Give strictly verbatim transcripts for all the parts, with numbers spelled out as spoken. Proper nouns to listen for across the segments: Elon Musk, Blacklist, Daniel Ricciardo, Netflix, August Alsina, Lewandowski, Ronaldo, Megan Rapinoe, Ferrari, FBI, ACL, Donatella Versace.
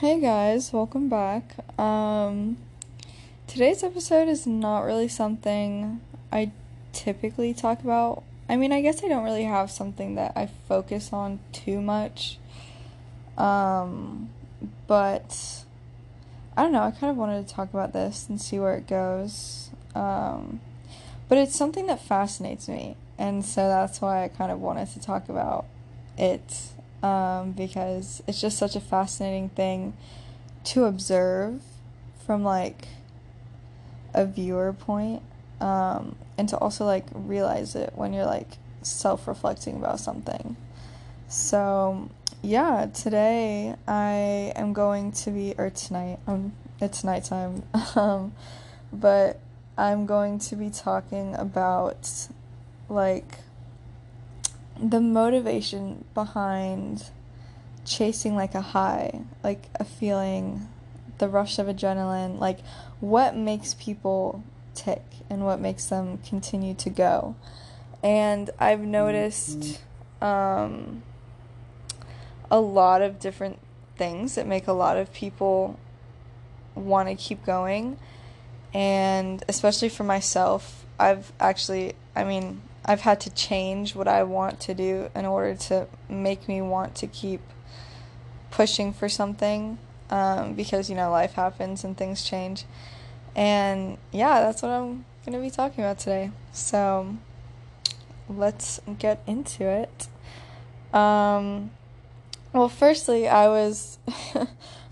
Hey guys, welcome back. Um, today's episode is not really something I typically talk about. I mean, I guess I don't really have something that I focus on too much. Um, but I don't know, I kind of wanted to talk about this and see where it goes. Um, but it's something that fascinates me, and so that's why I kind of wanted to talk about it. Um, because it's just such a fascinating thing to observe from, like, a viewer point, um, and to also, like, realize it when you're, like, self-reflecting about something. So, yeah, today I am going to be, or tonight, um, it's nighttime, um, but I'm going to be talking about, like, the motivation behind chasing, like, a high, like, a feeling, the rush of adrenaline, like, what makes people tick and what makes them continue to go. And I've noticed um, a lot of different things that make a lot of people want to keep going, and especially for myself, I've actually, I mean... I've had to change what I want to do in order to make me want to keep pushing for something, um, because, you know, life happens and things change. And, yeah, that's what I'm going to be talking about today. So, let's get into it. Um, well, firstly, I was...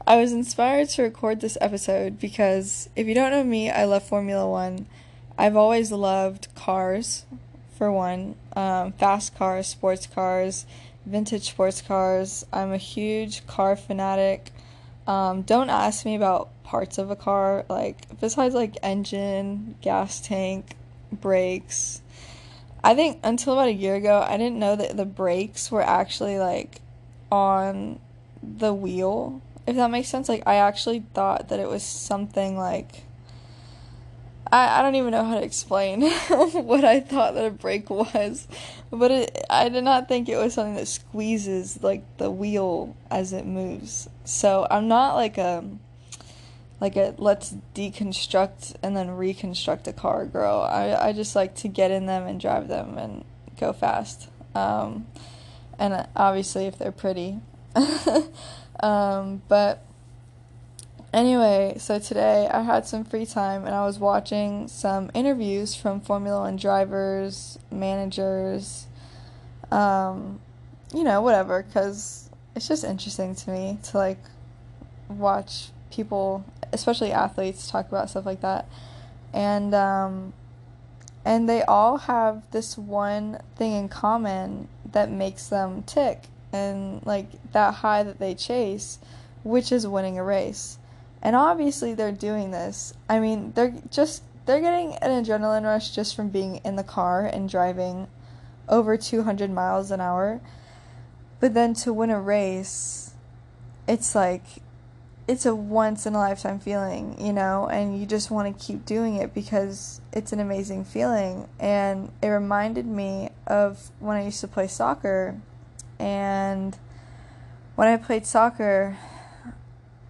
I was inspired to record this episode because, if you don't know me, I love Formula One. I've always loved cars. For one, um, fast cars, sports cars, vintage sports cars. I'm a huge car fanatic. Um, don't ask me about parts of a car, like, besides, like, engine, gas tank, brakes. I think until about a year ago, I didn't know that the brakes were actually, like, on the wheel, if that makes sense. Like, I actually thought that it was something, like... I, I don't even know how to explain what I thought that a brake was, but it, I did not think it was something that squeezes, like, the wheel as it moves. So I'm not like a, like a let's deconstruct and then reconstruct a car girl. I, I just like to get in them and drive them and go fast. Um, and obviously if they're pretty. um, but... Anyway, so today I had some free time and I was watching some interviews from Formula One drivers, managers, um, you know, whatever, because it's just interesting to me to, like, watch people, especially athletes, talk about stuff like that. And, um, and they all have this one thing in common that makes them tick and, like, that high that they chase, which is winning a race. And obviously they're doing this. I mean, they're just, they're getting an adrenaline rush just from being in the car and driving over two hundred miles an hour. But then to win a race, it's like, it's a once in a lifetime feeling, you know? And you just want to keep doing it because it's an amazing feeling. And it reminded me of when I used to play soccer. And when I played soccer...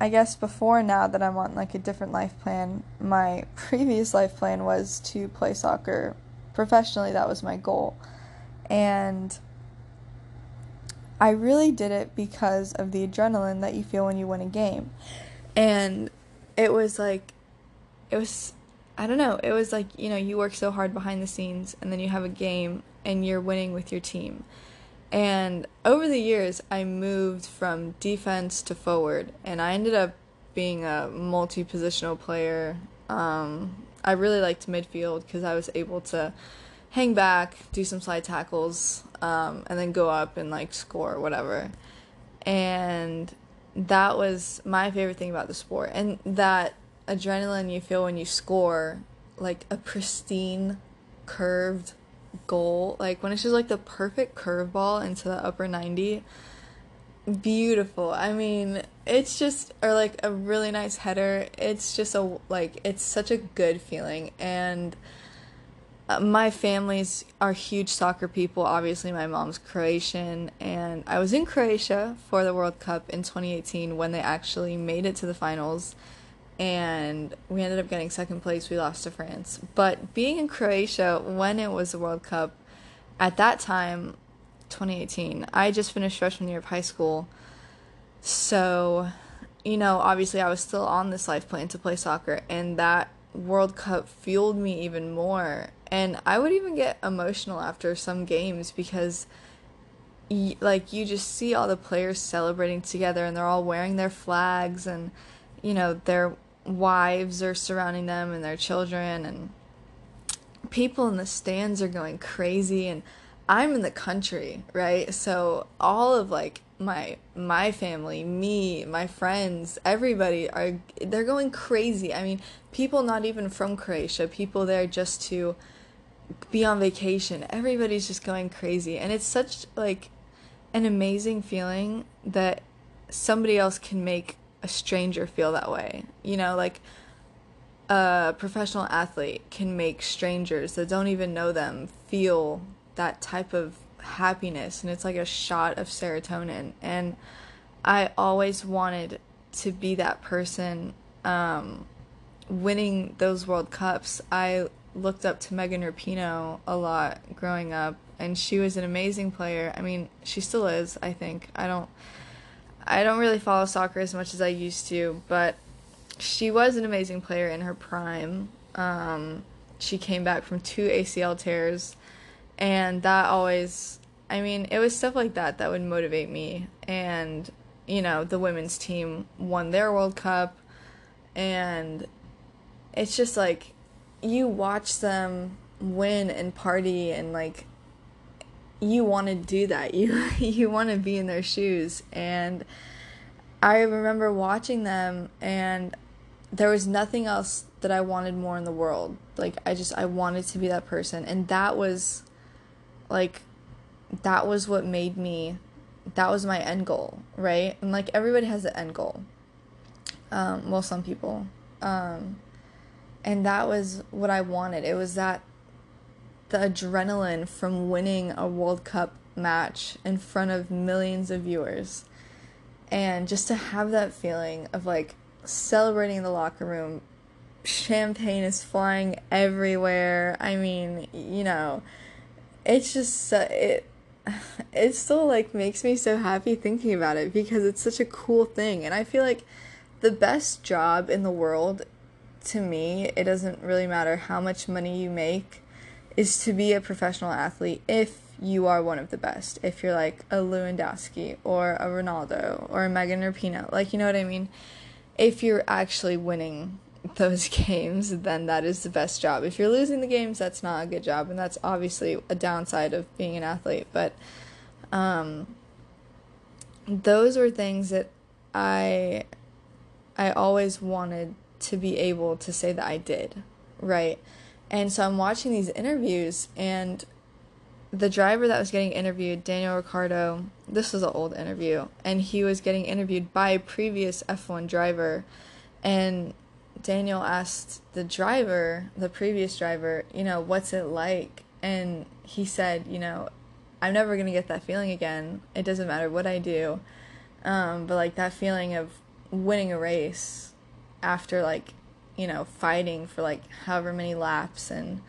I guess before, now that I'm on, like, a different life plan, my previous life plan was to play soccer professionally. That was my goal. And I really did it because of the adrenaline that you feel when you win a game. And it was like, it was, I don't know, it was like, you know, you work so hard behind the scenes and then you have a game and you're winning with your team. And over the years, I moved from defense to forward, and I ended up being a multi-positional player. Um, I really liked midfield because I was able to hang back, do some slide tackles, um, and then go up and, like, score or whatever. And that was my favorite thing about the sport. And that adrenaline you feel when you score, like, a pristine, curved goal, like, when it's just, like, the perfect curveball into the upper ninety, beautiful. I mean, it's just, or, like, a really nice header. It's just a, like, it's such a good feeling. And My families are huge soccer people. Obviously, my mom's Croatian, and I was in Croatia for the World Cup in twenty eighteen when they actually made it to the finals, and we ended up getting second place. We lost to France. But being in Croatia when it was the World Cup, at that time, twenty eighteen, I just finished freshman year of high school, so, you know, obviously I was still on this life plan to play soccer, and that World Cup fueled me even more. And I would even get emotional after some games because, y- like, you just see all the players celebrating together, and they're all wearing their flags, and, you know, their wives are surrounding them and their children, and people in the stands are going crazy, and I'm in the country, right? So all of, like, my my family, me, my friends, everybody, are they're going crazy. I mean, people not even from Croatia, people there just to be on vacation, everybody's just going crazy. And it's such, like, an amazing feeling that somebody else can make a stranger feel that way. You know, like, a professional athlete can make strangers that don't even know them feel that type of happiness, and it's like a shot of serotonin. And I always wanted to be that person. Um, winning those World Cups, I looked up to Megan Rapinoe a lot growing up, and she was an amazing player. I mean, she still is, I think. I don't I don't really follow soccer as much as I used to, but she was an amazing player in her prime. Um, she came back from two A C L tears, and that always, I mean, it was stuff like that that would motivate me. And, you know, the women's team won their World Cup, and it's just like, you watch them win and party, and, like, you want to do that. You, you want to be in their shoes. And I remember watching them, and there was nothing else that I wanted more in the world. Like, I just, I wanted to be that person. And that was... like, that was what made me, that was my end goal, right? And, like, everybody has an end goal. Um, well, some people. Um, and that was what I wanted. It was that, the adrenaline from winning a World Cup match in front of millions of viewers. And just to have that feeling of, like, celebrating in the locker room. Champagne is flying everywhere. I mean, you know... It's just, uh, it, it still, like, makes me so happy thinking about it, because it's such a cool thing. And I feel like the best job in the world, to me, it doesn't really matter how much money you make, is to be a professional athlete if you are one of the best. If you're, like, a Lewandowski or a Ronaldo or a Megan Rapinoe, like, you know what I mean? If you're actually winning those games, then that is the best job. If you're losing the games, that's not a good job, and that's obviously a downside of being an athlete. But um those were things that I I always wanted to be able to say that I did, right? And so I'm watching these interviews, and the driver that was getting interviewed, Daniel Ricciardo, this was an old interview, and he was getting interviewed by a previous F one driver, and Daniel asked the driver, the previous driver, you know, what's it like? And he said, you know, I'm never going to get that feeling again. It doesn't matter what I do. Um, but, like, that feeling of winning a race after, like, you know, fighting for, like, however many laps and,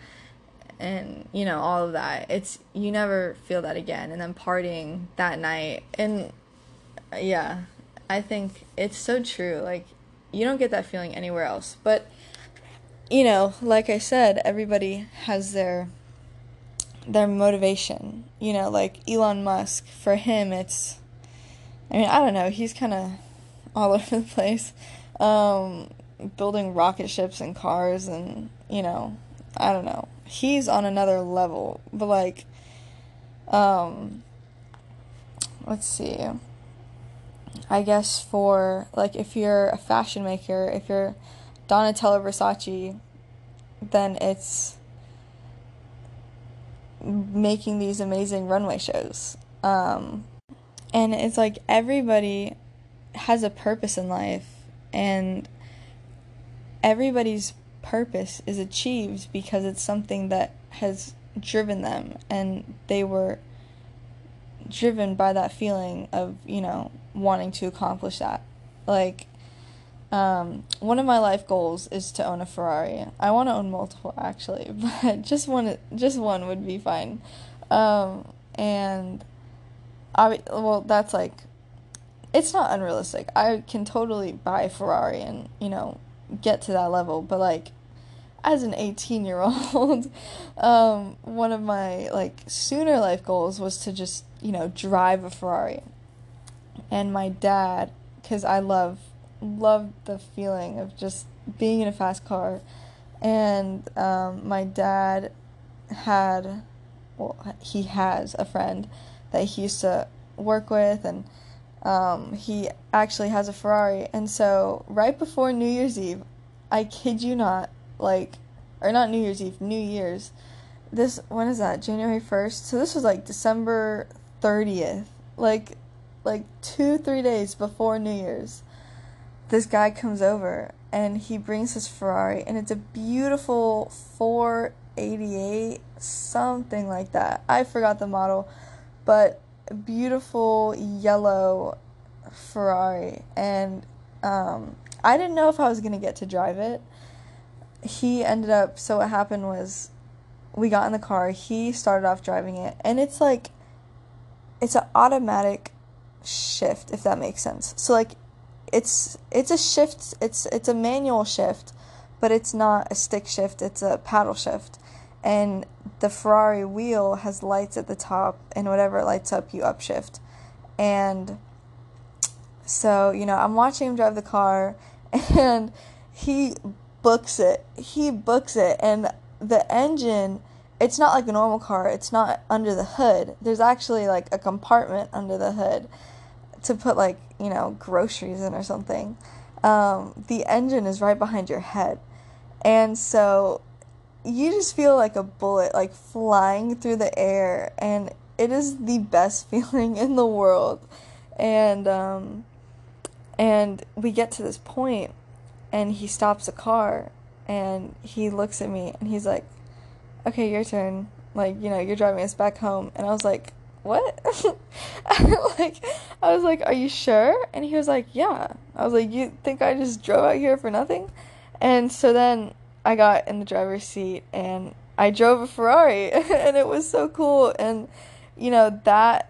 and you know, all of that. It's, you never feel that again. And then partying that night. And, yeah, I think it's so true. Like, you don't get that feeling anywhere else. But, you know, like I said, everybody has their their motivation. You know, like Elon Musk, for him, it's, I mean, I don't know, he's kind of all over the place, um, building rocket ships and cars and, you know, I don't know. He's on another level. But, like, um, let's see. I guess for, like, if you're a fashion maker, if you're Donatella Versace, then it's making these amazing runway shows. Um, and it's like everybody has a purpose in life, and everybody's purpose is achieved because it's something that has driven them, and they were driven by that feeling of, you know, wanting to accomplish that. Like, um, one of my life goals is to own a Ferrari. I want to own multiple, actually, but just one, just one would be fine. Um, and I, well, that's like, it's not unrealistic. I can totally buy a Ferrari and, you know, get to that level, but, like, as an eighteen-year-old, um, one of my, like, sooner life goals was to just, you know, drive a Ferrari. And my dad, because I love, love the feeling of just being in a fast car, and, um, my dad had, well, he has a friend that he used to work with, and, um, he actually has a Ferrari, and so, right before New Year's Eve, I kid you not, like, or not New Year's Eve, New Year's, this, when is that, January first, so this was, like, December thirtieth, like, like, two, three days before New Year's, this guy comes over, and he brings his Ferrari, and it's a beautiful four eighty-eight, something like that, I forgot the model, but beautiful yellow Ferrari, and um, I didn't know if I was going to get to drive it. He ended up, so what happened was, we got in the car, he started off driving it, and it's like, it's an automatic shift, if that makes sense. So, like, it's it's a shift, it's it's a manual shift, but it's not a stick shift, it's a paddle shift. And the Ferrari wheel has lights at the top, and whatever lights up, you upshift. And so, you know, I'm watching him drive the car, and he books it. He books it, and the engine, it's not like a normal car. It's not under the hood. There's actually, like, a compartment under the hood to put, like, you know, groceries in or something. Um, the engine is right behind your head. And so you just feel like a bullet, like, flying through the air, and it is the best feeling in the world. And um, and we get to this point, and he stops the car, and he looks at me, and he's like, okay, your turn, like, you know, you're driving us back home. And I was like, what? Like, I was like, are you sure? And he was like, yeah. I was like, you think I just drove out here for nothing? And so then I got in the driver's seat, and I drove a Ferrari, and it was so cool, and, you know, that,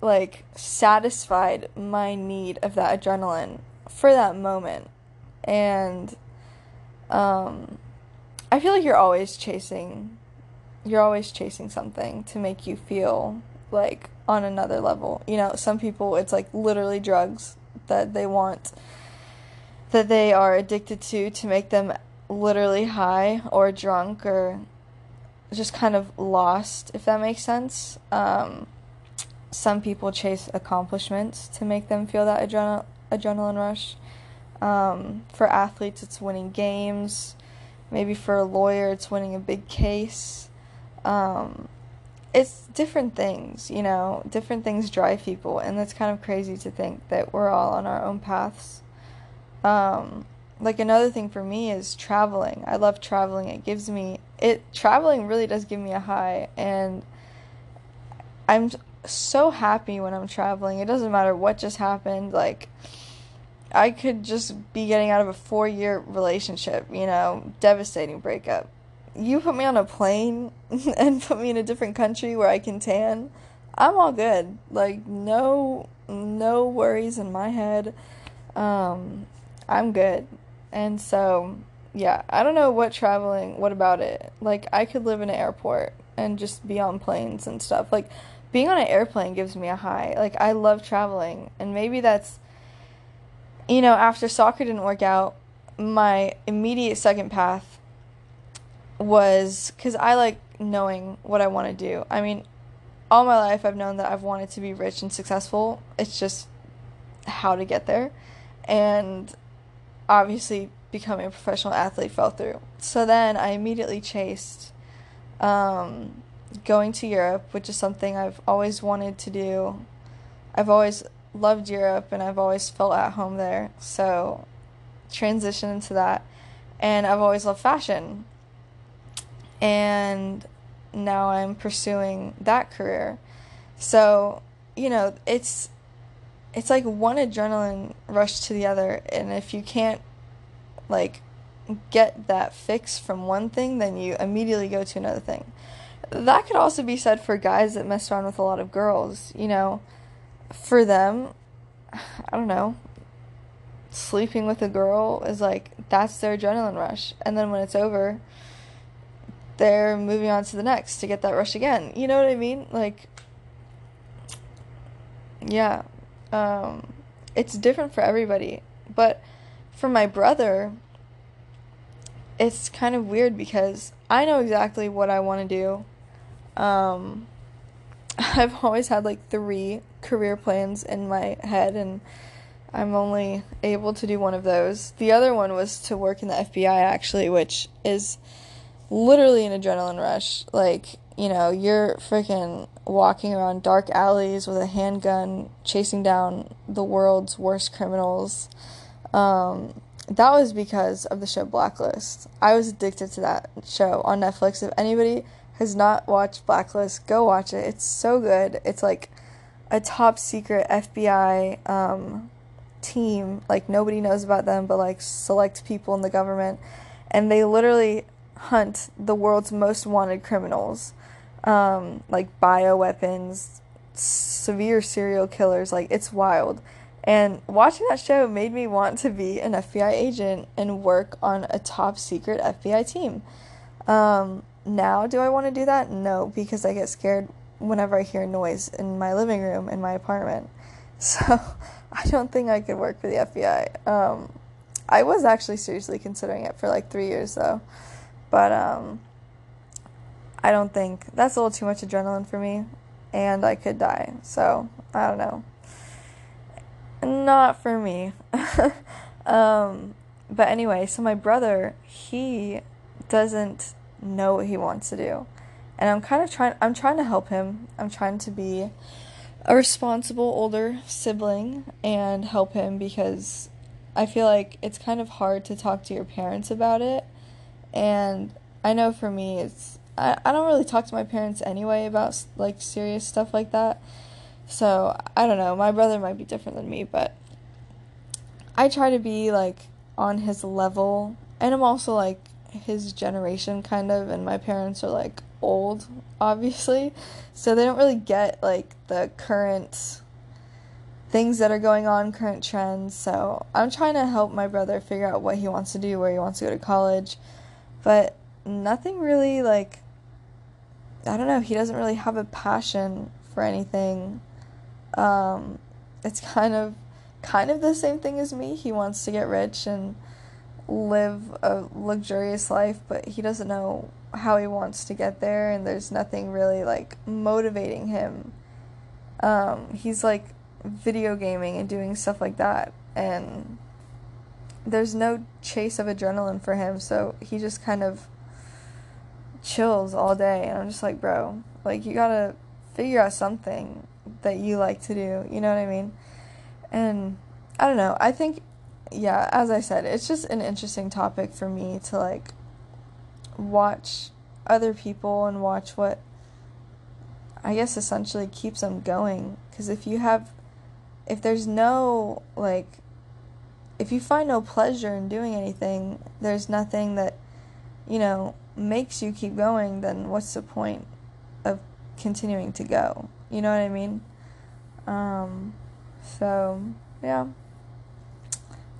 like, satisfied my need of that adrenaline for that moment. And, um, I feel like you're always chasing, you're always chasing something to make you feel, like, on another level. You know, some people, it's, like, literally drugs that they want, that they are addicted to, to make them literally high or drunk or just kind of lost, if that makes sense. Um, some people chase accomplishments to make them feel that adrenal- adrenaline rush. Um, for athletes, it's winning games. Maybe for a lawyer, it's winning a big case. Um, it's different things, you know, different things drive people, and that's kind of crazy to think that we're all on our own paths. Um, Like, another thing for me is traveling. I love traveling. It gives me, it, traveling really does give me a high, and I'm so happy when I'm traveling. It doesn't matter what just happened. Like, I could just be getting out of a four-year relationship, you know, devastating breakup. You put me on a plane and put me in a different country where I can tan, I'm all good. Like, no, no worries in my head. Um, I'm good. And so, yeah, I don't know what traveling, what about it? Like, I could live in an airport and just be on planes and stuff. Like, being on an airplane gives me a high. Like, I love traveling. And maybe that's, you know, after soccer didn't work out, my immediate second path was, because I like knowing what I want to do. I mean, all my life I've known that I've wanted to be rich and successful. It's just how to get there. And obviously becoming a professional athlete fell through. So then I immediately chased um, going to Europe, which is something I've always wanted to do. I've always loved Europe, and I've always felt at home there. So transition into that. And I've always loved fashion. And now I'm pursuing that career. So, you know, it's it's like one adrenaline rush to the other, and if you can't, like, get that fix from one thing, then you immediately go to another thing. That could also be said for guys that mess around with a lot of girls, you know. For them, I don't know, sleeping with a girl is like, that's their adrenaline rush. And then when it's over, they're moving on to the next to get that rush again. You know what I mean? Like, yeah, um, it's different for everybody. But for my brother, it's kind of weird because I know exactly what I want to do. Um, I've always had like three career plans in my head, and I'm only able to do one of those. The other one was to work in the F B I, actually, which is literally an adrenaline rush. Like, you know, you're freaking walking around dark alleys with a handgun, chasing down the world's worst criminals. Um, that was because of the show Blacklist. I was addicted to that show on Netflix. If anybody has not watched Blacklist, go watch it. It's so good. It's like a top secret F B I um, team. Like, nobody knows about them, but like select people in the government, and they literally hunt the world's most wanted criminals, um, like bioweapons, severe serial killers. Like, it's wild. And watching that show made me want to be an F B I agent and work on a top secret F B I team. Um, now, do I want to do that? No, because I get scared whenever I hear noise in my living room in my apartment. So I don't think I could work for the F B I. Um, I was actually seriously considering it for like three years though. But um, I don't think, that's a little too much adrenaline for me, and I could die. So I don't know. Not for me. um, but anyway, so my brother, he doesn't know what he wants to do. And I'm kind of trying, I'm trying to help him. I'm trying to be a responsible older sibling and help him, because I feel like it's kind of hard to talk to your parents about it. And I know for me, it's, I, I don't really talk to my parents anyway about like serious stuff like that. So, I don't know, my brother might be different than me, but I try to be, like, on his level, and I'm also, like, his generation, kind of, and my parents are, like, old, obviously, so they don't really get, like, the current things that are going on, current trends, so I'm trying to help my brother figure out what he wants to do, where he wants to go to college, but nothing really, like, I don't know, he doesn't really have a passion for anything. Um, it's kind of, kind of the same thing as me. He wants to get rich and live a luxurious life, but he doesn't know how he wants to get there, and there's nothing really, like, motivating him. Um, he's, like, video gaming and doing stuff like that, and there's no chase of adrenaline for him, so he just kind of chills all day, and I'm just like, bro, like, you gotta figure out something that you like to do, you know what I mean? And I don't know, I think, yeah, as I said, it's just an interesting topic for me to, like, watch other people and watch what, I guess, essentially keeps them going, because if you have, if there's no, like, if you find no pleasure in doing anything, there's nothing that, you know, makes you keep going, then what's the point of continuing to go? You know what I mean? Um, so, yeah.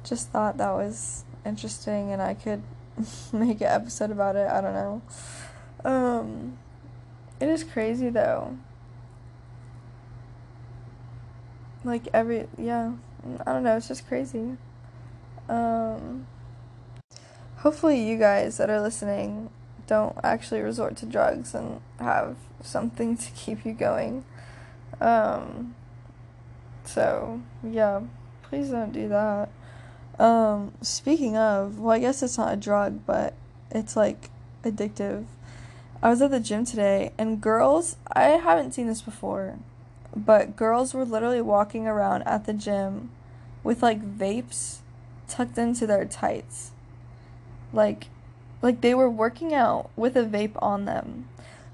Just thought that was interesting, and I could make an episode about it. I don't know. Um, it is crazy, though. Like, every... Yeah. I don't know. It's just crazy. Um, hopefully you guys that are listening don't actually resort to drugs and have something to keep you going. Um, so, yeah, please don't do that. Um, speaking of, well, I guess it's not a drug, but it's, like, addictive. I was at the gym today, and girls, I haven't seen this before, but girls were literally walking around at the gym with, like, vapes tucked into their tights. Like, like they were working out with a vape on them.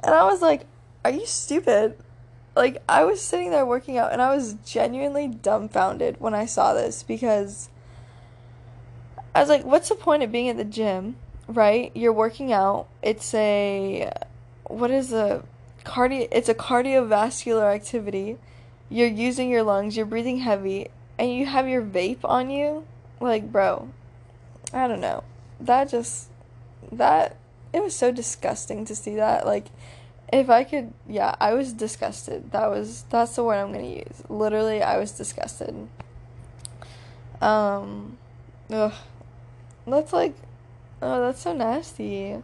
And I was like, are you stupid? Like, I was sitting there working out, and I was genuinely dumbfounded when I saw this, because I was like, what's the point of being at the gym, right? You're working out. It's a, what is a, cardio, it's a cardiovascular activity. You're using your lungs, you're breathing heavy, and you have your vape on you? Like, bro, I don't know. That just, that, it was so disgusting to see that, like, if I could, yeah, I was disgusted. That was, that's the word I'm going to use. Literally, I was disgusted. Um, ugh. That's like, oh, that's so nasty.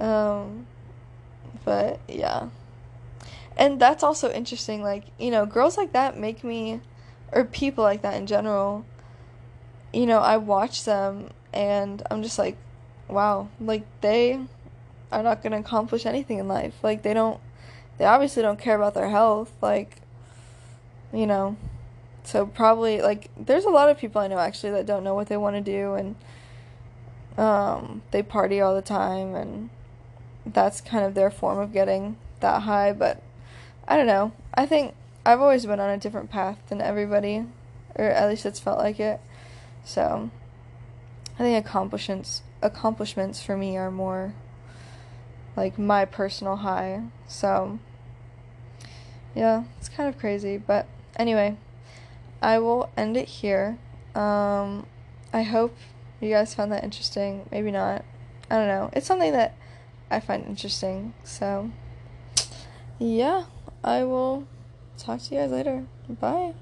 Um, but, yeah. And that's also interesting, like, you know, girls like that make me, or people like that in general, you know, I watch them, and I'm just like, wow, like, they are not going to accomplish anything in life. Like, they don't, they obviously don't care about their health, like, you know, so probably, like, there's a lot of people I know, actually, that don't know what they want to do, and, um, they party all the time, and that's kind of their form of getting that high, but, I don't know, I think I've always been on a different path than everybody, or at least it's felt like it, so, I think accomplishments, accomplishments for me are more, like, my personal high, so, yeah, it's kind of crazy, but anyway, I will end it here. um, I hope you guys found that interesting, maybe not, I don't know, it's something that I find interesting, so, yeah, I will talk to you guys later, bye.